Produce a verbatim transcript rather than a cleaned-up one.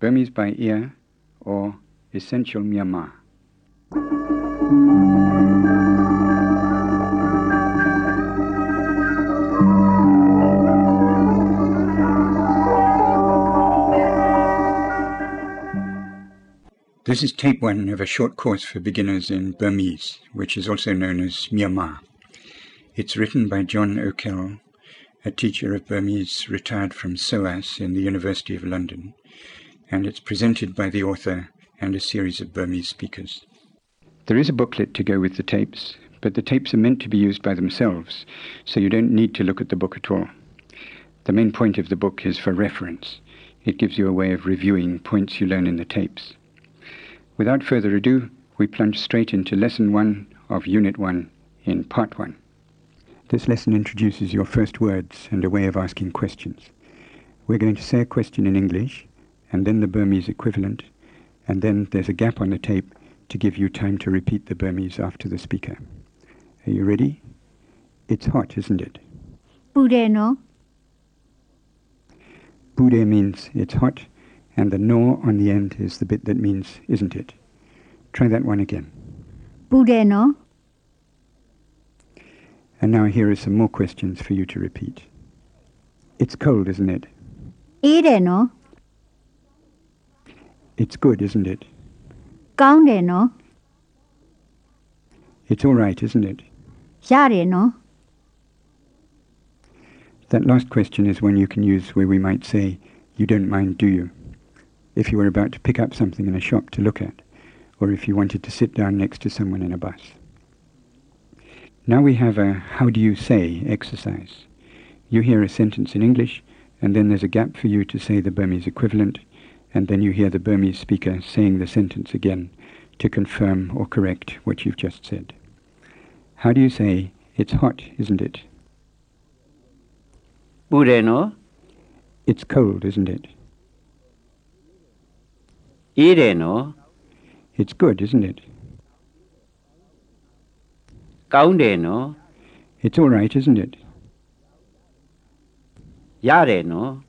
Burmese by Ear, or Essential Myanmar. This is tape one of a short course for beginners in Burmese, which is also known as Myanmar. It's written by John O'Kell, a teacher of Burmese retired from SOAS in the University of London, and it's presented by the author and a series of Burmese speakers. There is a booklet to go with the tapes, but the tapes are meant to be used by themselves, so you don't need to look at the book at all. The main point of the book is for reference. It gives you a way of reviewing points you learn in the tapes. Without further ado, we plunge straight into Lesson one of Unit one in Part one. This lesson introduces your first words and a way of asking questions. We're going to say a question in English, and then the Burmese equivalent, and then there's a gap on the tape to give you time to repeat the Burmese after the speaker. Are you ready? It's hot, isn't it? Bude no. Bude means it's hot, and the no on the end is the bit that means isn't it. Try that one again. Bude no. And now here are some more questions for you to repeat. It's cold, isn't it? Ire no. It's good, isn't it? Kaunde no. It's all right, isn't it? Share no. That last question is one you can use where we might say, you don't mind, do you? If you were about to pick up something in a shop to look at, or if you wanted to sit down next to someone in a bus. Now we have a how do you say exercise. You hear a sentence in English, and then there's a gap for you to say the Burmese equivalent, and then you hear the Burmese speaker saying the sentence again to confirm or correct what you've just said. How do you say, it's hot, isn't it? Bude no. It's cold, isn't it? Ire no. It's good, isn't it? Kaunde no. It's all right, isn't it? Yare no.